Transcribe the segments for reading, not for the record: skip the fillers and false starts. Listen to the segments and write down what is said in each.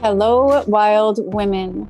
Hello, wild women.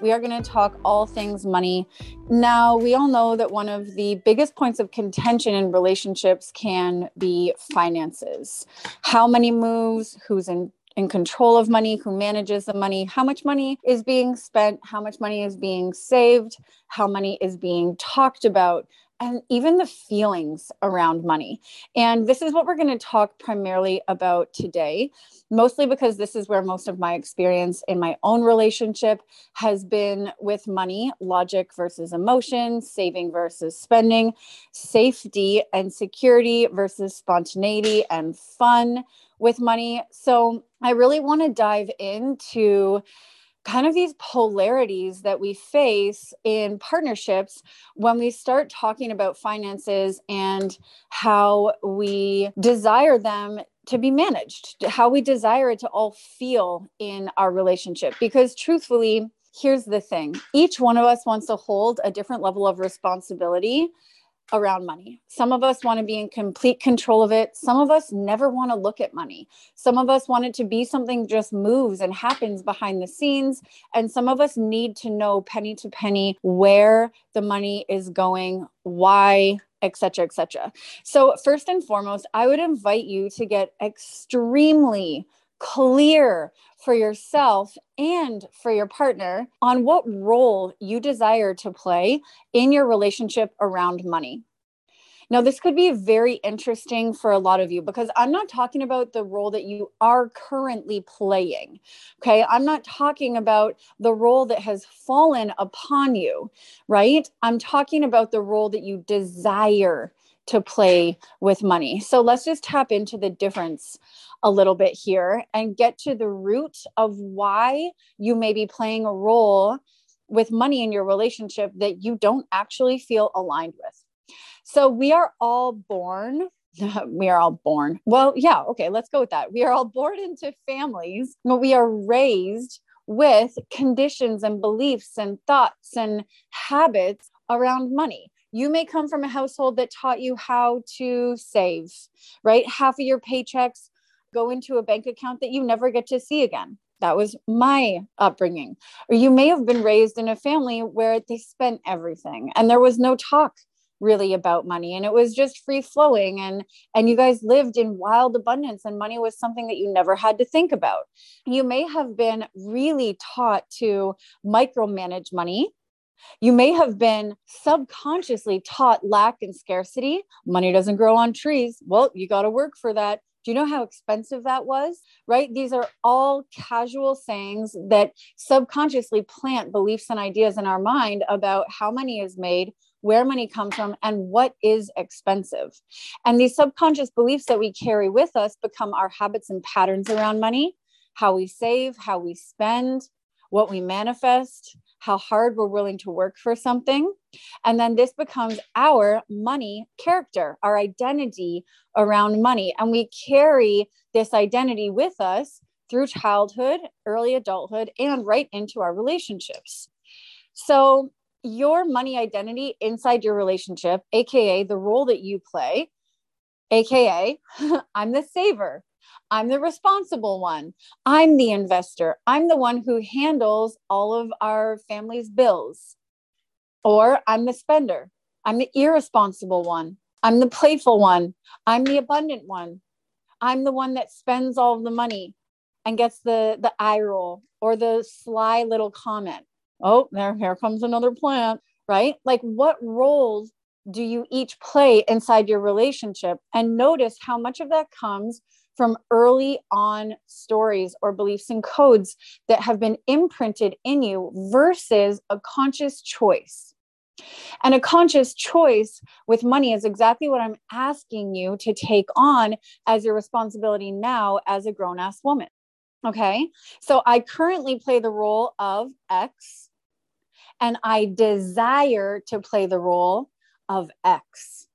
We are going to talk all things money. Now, we all know that one of the biggest points of contention in relationships can be finances. How money moves, who's in control of money, who manages the money, how much money is being spent, how much money is being saved, how money is being talked about, and even the feelings around money. And this is what we're going to talk primarily about today, mostly because this is where most of my experience in my own relationship has been with money, logic versus emotion, saving versus spending, safety and security versus spontaneity and fun with money. So I really want to dive into kind of these polarities that we face in partnerships when we start talking about finances and how we desire them to be managed, how we desire it to all feel in our relationship. Because truthfully, here's the thing. Each one of us wants to hold a different level of responsibility around money. Some of us want to be in complete control of it. Some of us never want to look at money. Some of us want it to be something just moves and happens behind the scenes. And some of us need to know penny to penny where the money is going, why, et cetera, et cetera. So first and foremost, I would invite you to get extremely clear for yourself and for your partner on what role you desire to play in your relationship around money. Now, this could be very interesting for a lot of you because I'm not talking about the role that you are currently playing, okay? I'm not talking about the role that has fallen upon you, right? I'm talking about the role that you desire to play with money. So let's just tap into the difference a little bit here and get to the root of why you may be playing a role with money in your relationship that you don't actually feel aligned with. So we are all born. Well, yeah, okay, let's go with that. We are all born into families, but we are raised with conditions and beliefs and thoughts and habits around money. You may come from a household that taught you how to save, right? Half of your paychecks go into a bank account that you never get to see again. That was my upbringing. Or you may have been raised in a family where they spent everything and there was no talk really about money and it was just free flowing and you guys lived in wild abundance and money was something that you never had to think about. You may have been really taught to micromanage money. You may have been subconsciously taught lack and scarcity. Money doesn't grow on trees. Well, you got to work for that. Do you know how expensive that was? Right? These are all casual sayings that subconsciously plant beliefs and ideas in our mind about how money is made, where money comes from, and what is expensive. And these subconscious beliefs that we carry with us become our habits and patterns around money, how we save, how we spend, what we manifest, how hard we're willing to work for something. And then this becomes our money character, our identity around money. And we carry this identity with us through childhood, early adulthood, and right into our relationships. So your money identity inside your relationship, AKA the role that you play, AKA I'm the saver. I'm the responsible one. I'm the investor. I'm the one who handles all of our family's bills. Or I'm the spender. I'm the irresponsible one. I'm the playful one. I'm the abundant one. I'm the one that spends all of the money and gets the eye roll or the sly little comment. Oh, here comes another plant, right? Like, what roles do you each play inside your relationship? And notice how much of that comes from early on stories or beliefs and codes that have been imprinted in you versus a conscious choice. And a conscious choice with money is exactly what I'm asking you to take on as your responsibility now as a grown-ass woman, okay? So I currently play the role of X, and I desire to play the role of X.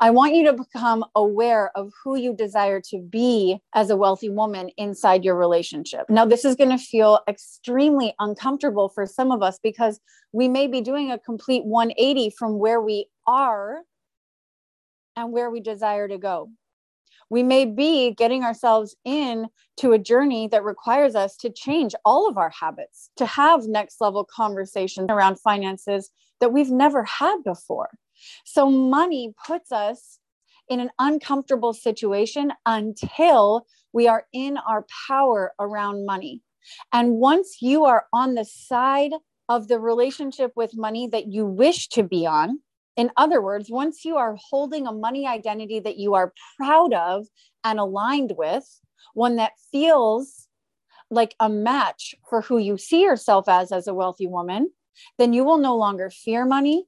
I want you to become aware of who you desire to be as a wealthy woman inside your relationship. Now, this is going to feel extremely uncomfortable for some of us because we may be doing a complete 180 from where we are and where we desire to go. we may be getting ourselves in to a journey that requires us to change all of our habits, to have next level conversations around finances that we've never had before. So money puts us in an uncomfortable situation until we are in our power around money. And once you are on the side of the relationship with money that you wish to be on, in other words, once you are holding a money identity that you are proud of and aligned with, one that feels like a match for who you see yourself as a wealthy woman, then you will no longer fear money.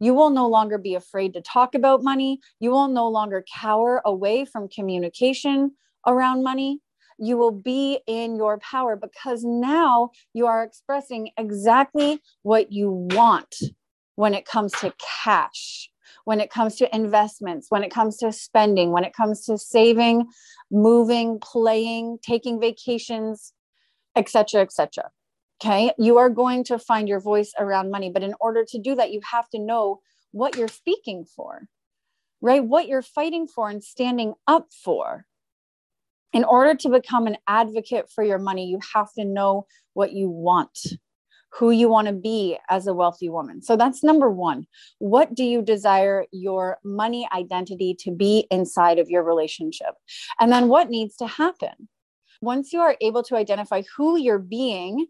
You will no longer be afraid to talk about money. You will no longer cower away from communication around money. You will be in your power because now you are expressing exactly what you want when it comes to cash, when it comes to investments, when it comes to spending, when it comes to saving, moving, playing, taking vacations, et cetera, et cetera. Okay. You are going to find your voice around money, but in order to do that, you have to know what you're speaking for, right? What you're fighting for and standing up for. In order to become an advocate for your money, you have to know what you want, who you want to be as a wealthy woman. So that's number one. What do you desire your money identity to be inside of your relationship? And then what needs to happen? Once you are able to identify who you're being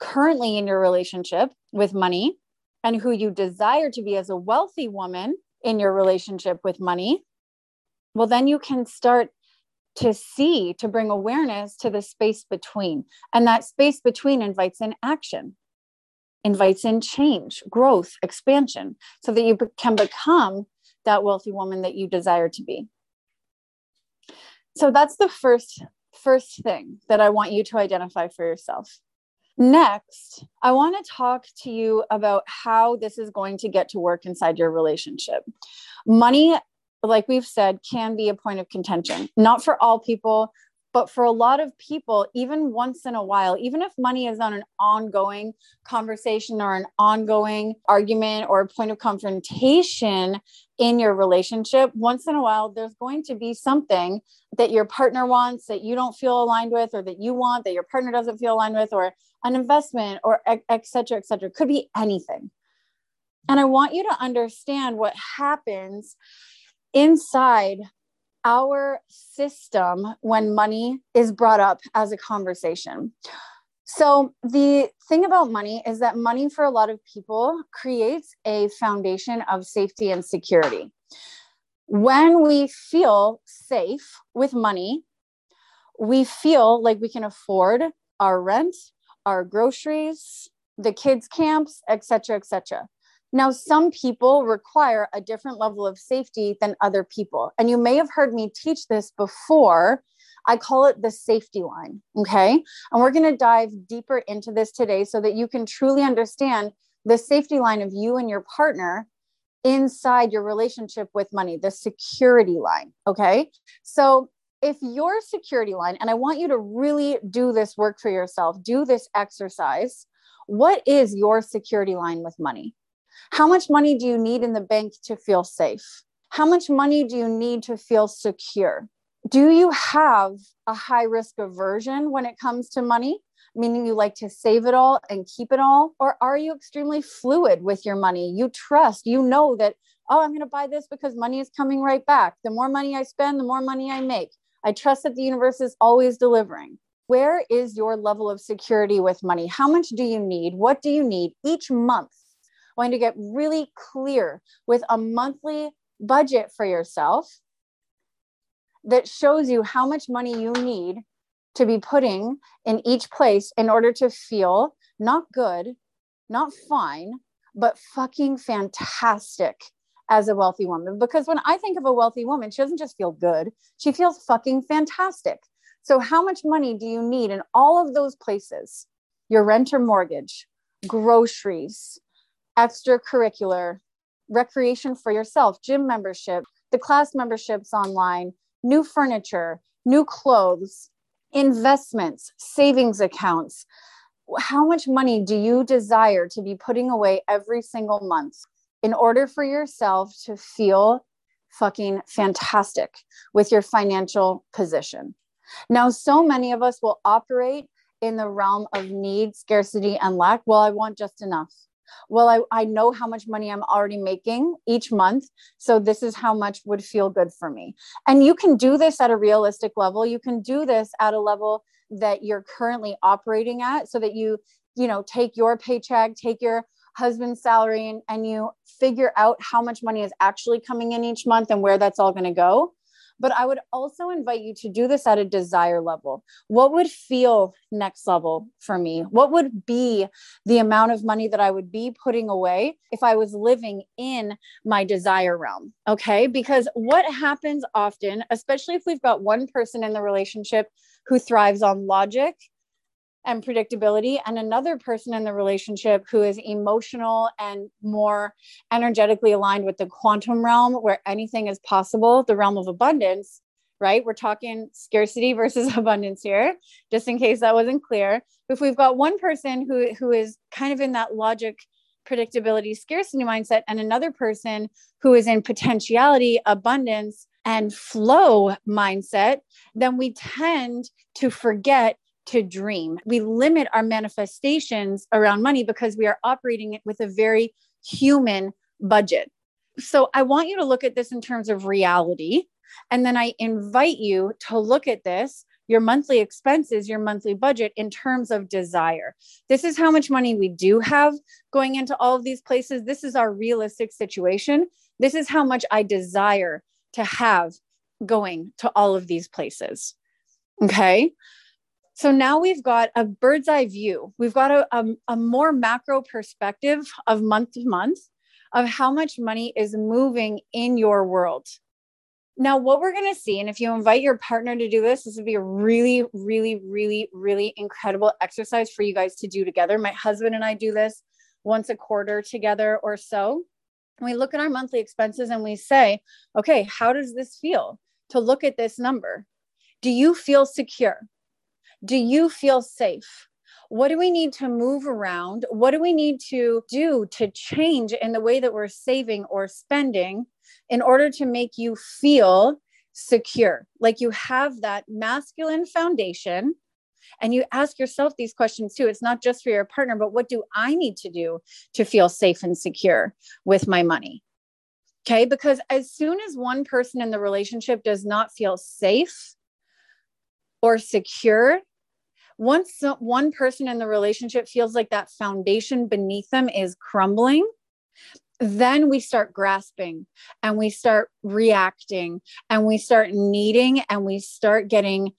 currently in your relationship with money and who you desire to be as a wealthy woman in your relationship with money, well, then you can start to see, to bring awareness to the space between. And that space between invites in action, invites in change, growth, expansion, so that you can become that wealthy woman that you desire to be. So that's the first thing that I want you to identify for yourself. Next, I want to talk to you about how this is going to get to work inside your relationship. Money, like we've said, can be a point of contention, not for all people, but for a lot of people, even once in a while, even if money is on an ongoing conversation or an ongoing argument or a point of confrontation in your relationship, once in a while, there's going to be something that your partner wants that you don't feel aligned with, or that you want that your partner doesn't feel aligned with, or an investment, or et cetera, et cetera. It could be anything. And I want you to understand what happens inside our system when money is brought up as a conversation. So the thing about money is that money for a lot of people creates a foundation of safety and security. When we feel safe with money, we feel like we can afford our rent, our groceries, the kids' camps, et cetera, et cetera. Now, some people require a different level of safety than other people. And you may have heard me teach this before. I call it the safety line, okay? And we're going to dive deeper into this today so that you can truly understand the safety line of you and your partner inside your relationship with money, the security line, okay? So if your security line, and I want you to really do this work for yourself, do this exercise. What is your security line with money? How much money do you need in the bank to feel safe? How much money do you need to feel secure? Do you have a high risk aversion when it comes to money, meaning you like to save it all and keep it all? Or are you extremely fluid with your money? You trust, you know that, oh, I'm going to buy this because money is coming right back. The more money I spend, the more money I make. I trust that the universe is always delivering. Where is your level of security with money? How much do you need? What do you need each month? Going to get really clear with a monthly budget for yourself that shows you how much money you need to be putting in each place in order to feel not good, not fine, but fucking fantastic as a wealthy woman. Because when I think of a wealthy woman, she doesn't just feel good, she feels fucking fantastic. So how much money do you need in all of those places? Your rent or mortgage, groceries, extracurricular, recreation for yourself, gym membership, the class memberships online, new furniture, new clothes, investments, savings accounts. How much money do you desire to be putting away every single month in order for yourself to feel fucking fantastic with your financial position. Now, so many of us will operate in the realm of need, scarcity, and lack. Well, I want just enough. Well, I know how much money I'm already making each month, so this is how much would feel good for me. And you can do this at a realistic level. You can do this at a level that you're currently operating at, so that you take your paycheck, take your husband's salary, and you figure out how much money is actually coming in each month and where that's all going to go. But I would also invite you to do this at a desire level. What would feel next level for me? What would be the amount of money that I would be putting away if I was living in my desire realm? Okay. Because what happens often, especially if we've got one person in the relationship who thrives on logic and predictability, and another person in the relationship who is emotional and more energetically aligned with the quantum realm, where anything is possible, the realm of abundance, right? We're talking scarcity versus abundance here, just in case that wasn't clear. If we've got one person who is kind of in that logic, predictability, scarcity mindset, and another person who is in potentiality, abundance, and flow mindset, then we tend to forget to dream. We limit our manifestations around money because we are operating it with a very human budget. So I want you to look at this in terms of reality. And then I invite you to look at this, your monthly expenses, your monthly budget, in terms of desire. This is how much money we do have going into all of these places. This is our realistic situation. This is how much I desire to have going to all of these places. Okay. So now we've got a bird's eye view. We've got a more macro perspective of month to month of how much money is moving in your world. Now, what we're going to see, and if you invite your partner to do this, this would be a really, really, really, really incredible exercise for you guys to do together. My husband and I do this once a quarter together or so. We look at our monthly expenses and we say, okay, how does this feel to look at this number? Do you feel secure? Do you feel safe? What do we need to move around? What do we need to do to change in the way that we're saving or spending in order to make you feel secure? Like you have that masculine foundation, and you ask yourself these questions too. It's not just for your partner, but what do I need to do to feel safe and secure with my money? Okay. Because as soon as one person in the relationship does not feel safe or secure, once one person in the relationship feels like that foundation beneath them is crumbling, then we start grasping and we start reacting and we start needing and we start getting,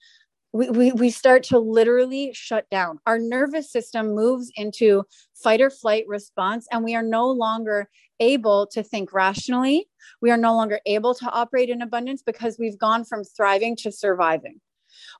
we start to literally shut down. Our nervous system moves into fight or flight response, and we are no longer able to think rationally. We are no longer able to operate in abundance because we've gone from thriving to surviving.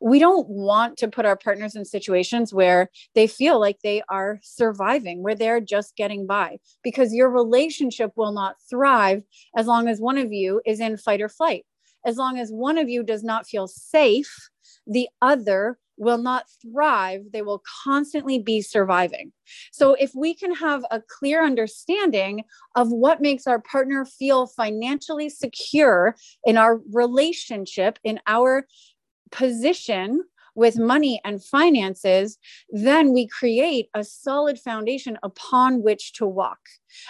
We don't want to put our partners in situations where they feel like they are surviving, where they're just getting by, because your relationship will not thrive as long as one of you is in fight or flight. As long as one of you does not feel safe, the other will not thrive. They will constantly be surviving. So if we can have a clear understanding of what makes our partner feel financially secure in our relationship, in our position with money and finances, then we create a solid foundation upon which to walk.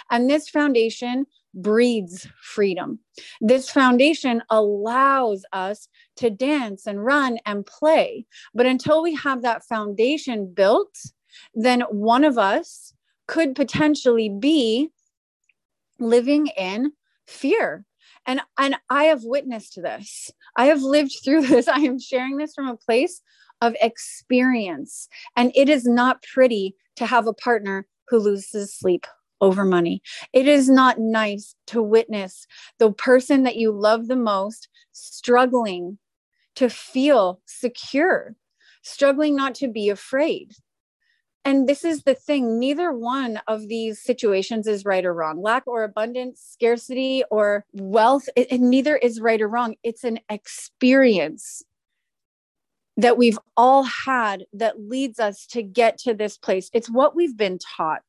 And this foundation breeds freedom. This foundation allows us to dance and run and play. But until we have that foundation built, then one of us could potentially be living in fear. And I have witnessed this. I have lived through this. I am sharing this from a place of experience. And it is not pretty to have a partner who loses sleep over money. It is not nice to witness the person that you love the most struggling to feel secure, struggling not to be afraid. And this is the thing, neither one of these situations is right or wrong. Lack or abundance, scarcity or wealth, neither is right or wrong. It's an experience that we've all had that leads us to get to this place. It's what we've been taught.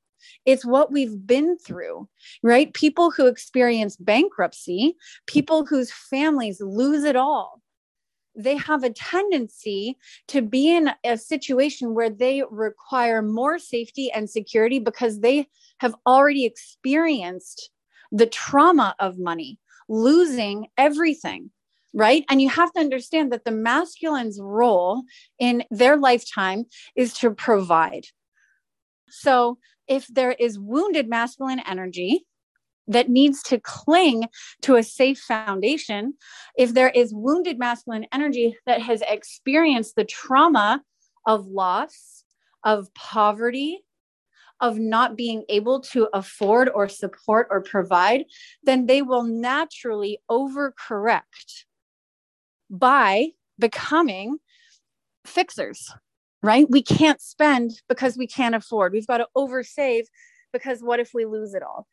It's what we've been through, right? People who experience bankruptcy, people whose families lose it all, they have a tendency to be in a situation where they require more safety and security because they have already experienced the trauma of money, losing everything, right? And you have to understand that the masculine's role in their lifetime is to provide. So if there is wounded masculine energy that needs to cling to a safe foundation, if there is wounded masculine energy that has experienced the trauma of loss, of poverty, of not being able to afford or support or provide, then they will naturally overcorrect by becoming fixers, right? We can't spend because we can't afford. We've got to oversave because what if we lose it all?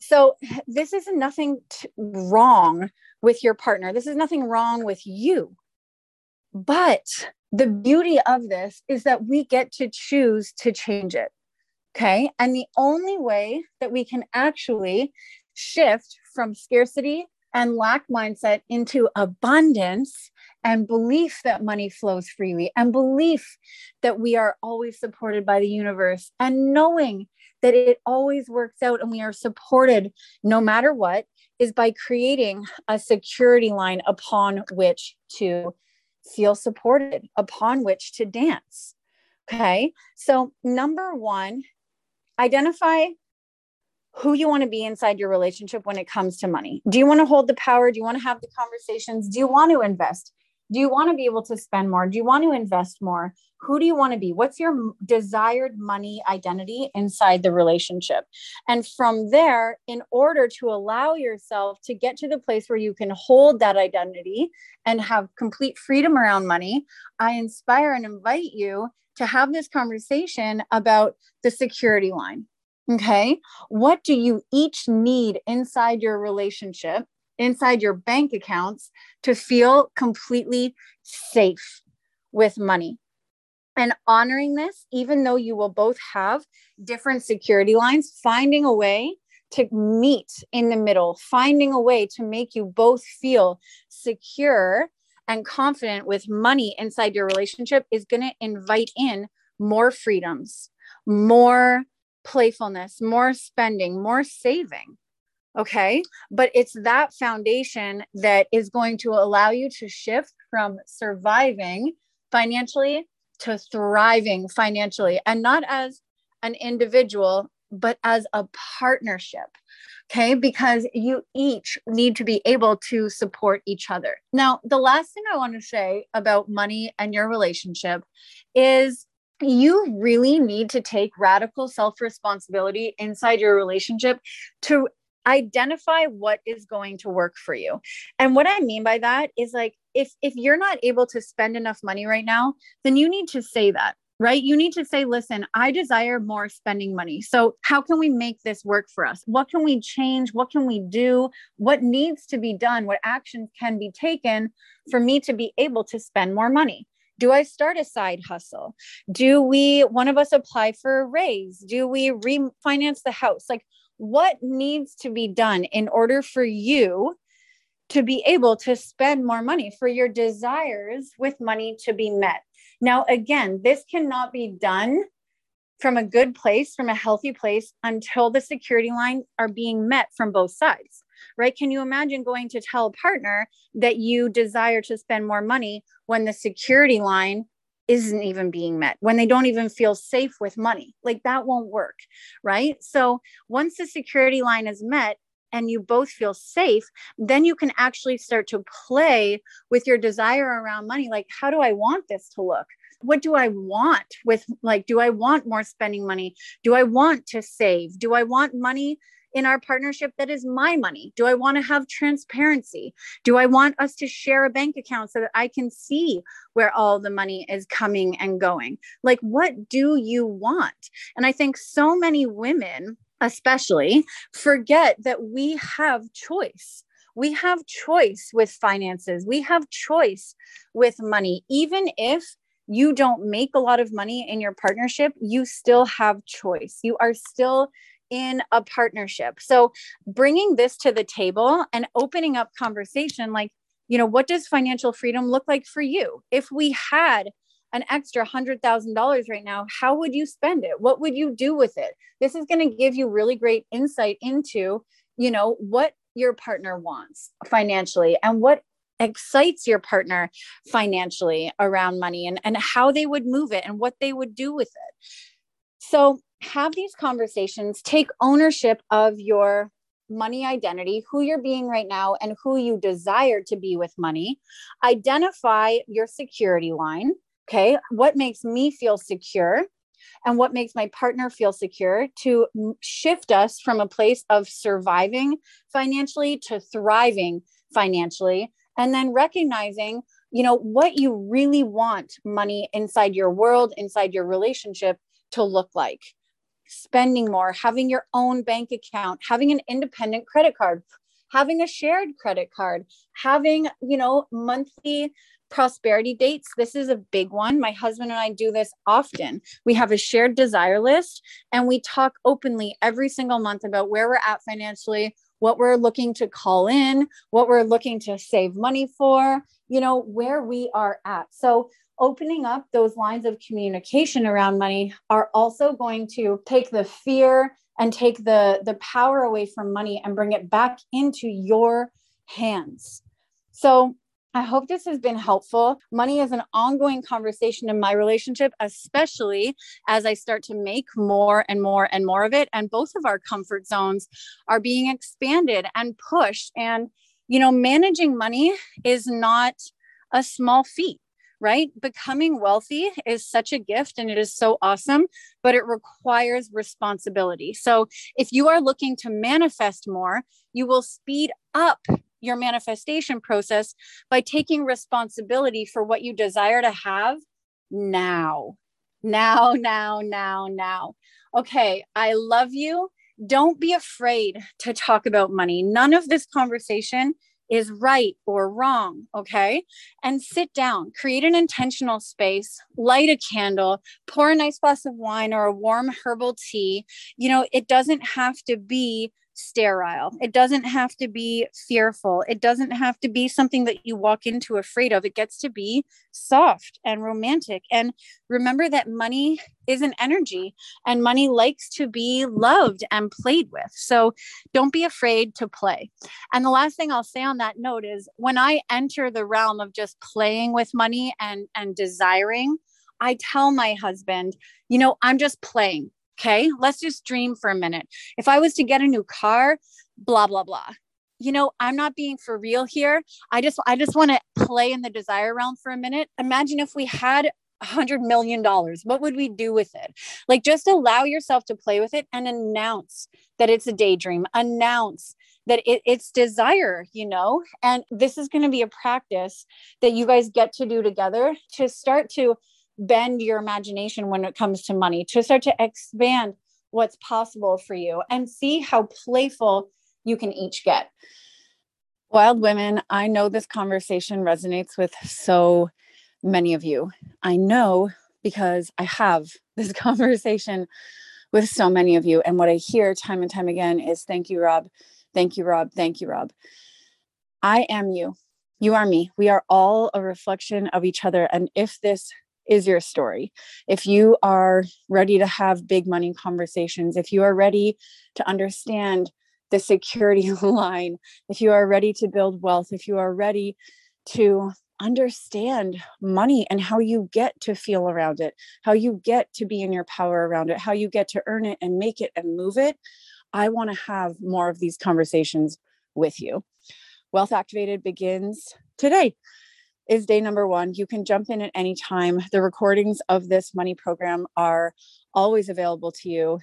So this is nothing wrong with your partner. This is nothing wrong with you. But the beauty of this is that we get to choose to change it. Okay. And the only way that we can actually shift from scarcity and lack mindset into abundance and belief that money flows freely and belief that we are always supported by the universe and knowing that it always works out and we are supported no matter what is by creating a security line upon which to feel supported, upon which to dance. Okay. So number one, identify who you want to be inside your relationship when it comes to money. Do you want to hold the power? Do you want to have the conversations? Do you want to invest? Do you want to be able to spend more? Do you want to invest more? Who do you want to be? What's your desired money identity inside the relationship? And from there, in order to allow yourself to get to the place where you can hold that identity and have complete freedom around money, I inspire and invite you to have this conversation about the security line. Okay. What do you each need inside your relationship, inside your bank accounts, to feel completely safe with money? And honoring this, even though you will both have different security lines, finding a way to meet in the middle, finding a way to make you both feel secure and confident with money inside your relationship is going to invite in more freedoms, more playfulness, more spending, more saving. Okay. But it's that foundation that is going to allow you to shift from surviving financially to thriving financially, and not as an individual, but as a partnership. Okay. Because you each need to be able to support each other. Now, the last thing I want to say about money and your relationship is you really need to take radical self-responsibility inside your relationship to identify what is going to work for you. And what I mean by that is, like, if you're not able to spend enough money right now, then you need to say that, right? You need to say, listen, I desire more spending money. So how can we make this work for us? What can we change? What can we do? What needs to be done? What actions can be taken for me to be able to spend more money? Do I start a side hustle? Do we, one of us, apply for a raise? Do we refinance the house? Like, what needs to be done in order for you to be able to spend more money, for your desires with money to be met? Now, again, this cannot be done from a good place, from a healthy place, until the security lines are being met from both sides, right? Can you imagine going to tell a partner that you desire to spend more money when the security line isn't even being met, when they don't even feel safe with money? Like, that won't work, right? So once the security line is met and you both feel safe, then you can actually start to play with your desire around money. Like, how do I want this to look? What do I want with, like, do I want more spending money? Do I want to save? Do I want money in our partnership that is my money? Do I want to have transparency? Do I want us to share a bank account so that I can see where all the money is coming and going? Like, what do you want? And I think so many women, especially, forget that we have choice. We have choice with finances. We have choice with money, even if you don't make a lot of money in your partnership, you still have choice. You are still in a partnership. So bringing this to the table and opening up conversation, like, you know, what does financial freedom look like for you? If we had an extra $100,000 right now, how would you spend it? What would you do with it? This is going to give you really great insight into, you know, what your partner wants financially and what excites your partner financially around money, and how they would move it and what they would do with it. So have these conversations, take ownership of your money identity, who you're being right now and who you desire to be with money. Identify your security line. Okay. What makes me feel secure and what makes my partner feel secure, to shift us from a place of surviving financially to thriving financially. And then recognizing, you know, what you really want money inside your world, inside your relationship to look like. Spending more, having your own bank account, having an independent credit card, having a shared credit card, having, you know, monthly prosperity dates. This is a big one. My husband and I do this often. We have a shared desire list and we talk openly every single month about where we're at financially, what we're looking to call in, what we're looking to save money for, you know, where we are at. So opening up those lines of communication around money are also going to take the fear and take the power away from money and bring it back into your hands. So I hope this has been helpful. Money is an ongoing conversation in my relationship, especially as I start to make more and more and more of it. And both of our comfort zones are being expanded and pushed. And, you know, managing money is not a small feat, right? Becoming wealthy is such a gift and it is so awesome, but it requires responsibility. So if you are looking to manifest more, you will speed up your manifestation process by taking responsibility for what you desire to have now. Okay. I love you. Don't be afraid to talk about money. None of this conversation is right or wrong. Okay. And sit down, create an intentional space, light a candle, pour a nice glass of wine or a warm herbal tea. You know, it doesn't have to be sterile. It doesn't have to be fearful. It doesn't have to be something that you walk into afraid of. It gets to be soft and romantic. And remember that money is an energy and money likes to be loved and played with. So don't be afraid to play. And the last thing I'll say on that note is when I enter the realm of just playing with money and desiring, I tell my husband, you know, I'm just playing. Okay, let's just dream for a minute. If I was to get a new car, blah, blah, blah. You know, I'm not being for real here. I just want to play in the desire realm for a minute. Imagine if we had $100 million, what would we do with it? Like, just allow yourself to play with it and announce that it's a daydream, announce that it's desire, you know, and this is going to be a practice that you guys get to do together to start to bend your imagination when it comes to money, to start to expand what's possible for you and see how playful you can each get. Wild women, I know this conversation resonates with so many of you. I know because I have this conversation with so many of you. And what I hear time and time again is, thank you, Rob. Thank you, Rob. Thank you, Rob. I am you. You are me. We are all a reflection of each other. And if this is your story, if you are ready to have big money conversations, if you are ready to understand the security line, if you are ready to build wealth, if you are ready to understand money and how you get to feel around it, how you get to be in your power around it, how you get to earn it and make it and move it, I want to have more of these conversations with you. Wealth Activated begins today. Is day number 1. You can jump in at any time. The recordings of this money program are always available to you.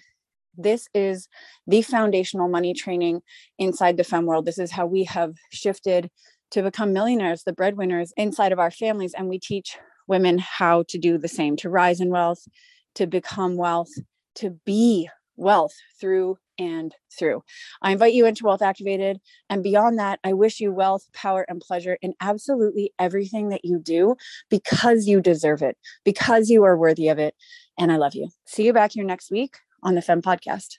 This is the foundational money training inside the femme world. This is how we have shifted to become millionaires, the breadwinners inside of our families. And we teach women how to do the same, to rise in wealth, to become wealth, to be wealth through and through. I invite you into Wealth Activated. And beyond that, I wish you wealth, power, and pleasure in absolutely everything that you do, because you deserve it, because you are worthy of it. And I love you. See you back here next week on the Femme Podcast.